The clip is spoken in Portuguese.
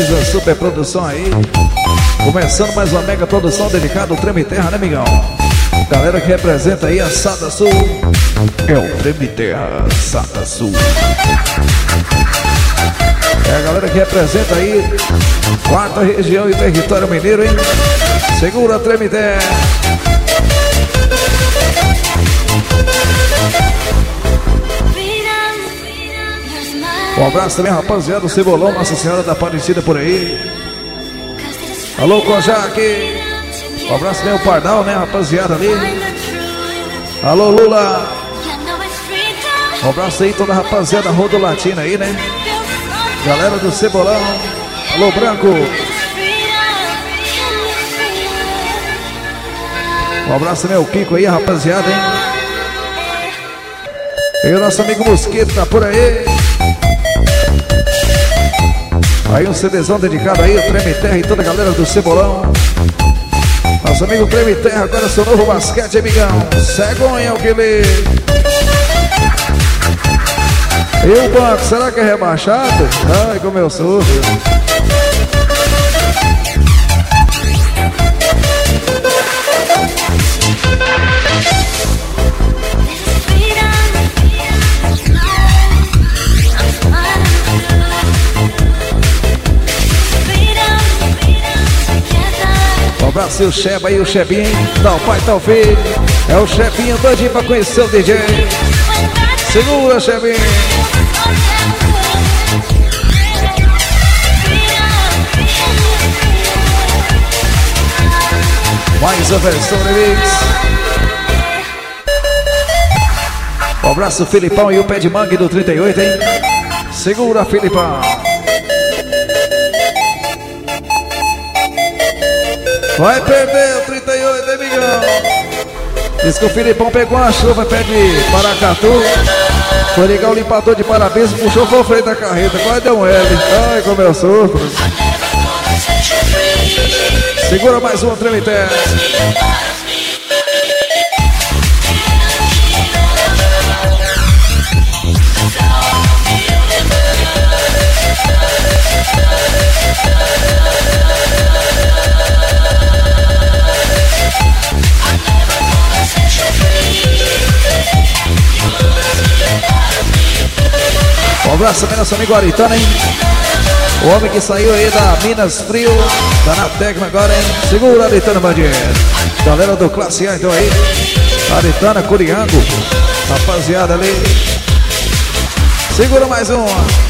mais uma super produção aí. Começando mais uma mega produção dedicada ao Treme Terra, né, migão? Galera que representa aí a Sada Sul. É o Treme Terra, Sada Sul. É a galera que representa aí quarta região e território mineiro, hein? Segura Treme Terra. Um abraço também, rapaziada, o Cebolão, Nossa Senhora da Aparecida por aí. Alô, Kojak. Um abraço também, o Pardal, né, rapaziada ali. Alô, Lula. Um abraço aí, toda a rapaziada Rodolatina aí, né. Galera do Cebolão. Alô, Branco. Um abraço também, o Kiko aí, rapaziada, hein. E o nosso amigo Mosquito tá por aí. Aí um CDzão dedicado aí, o Treme Terra e toda a galera do Cebolão. Nosso amigo Treme Terra, agora seu novo basquete, amigão. Cegonha, o que lê. E o banco, será que é rebaixado? Ai, como eu sou. Abraço o Sheba aí, o Shebin, tal pai, tal filho. É o Shebinho doidinho pra conhecer o DJ. Segura, Shebin. Mais a versão remix. Um abraço o Filipão e o pé de Mangue do 38, hein? Segura, Filipão. Vai perder o 38, hein, migão? Diz que o Filipão pegou uma chuva perto de Paracatu. Foi ligar o limpador de parabéns e puxou o freio da carreta. Quase deu um L. Ai, como eu sofro. Segura mais uma, Treme Terra. Um abraço também nosso amigo Aritana, hein? O homem que saiu aí da Minas Frio, tá na técnica agora, hein? Segura, Aritana, bandido. Galera do Classe A, então aí. Aritana, Curiango. Rapaziada ali. Segura mais um.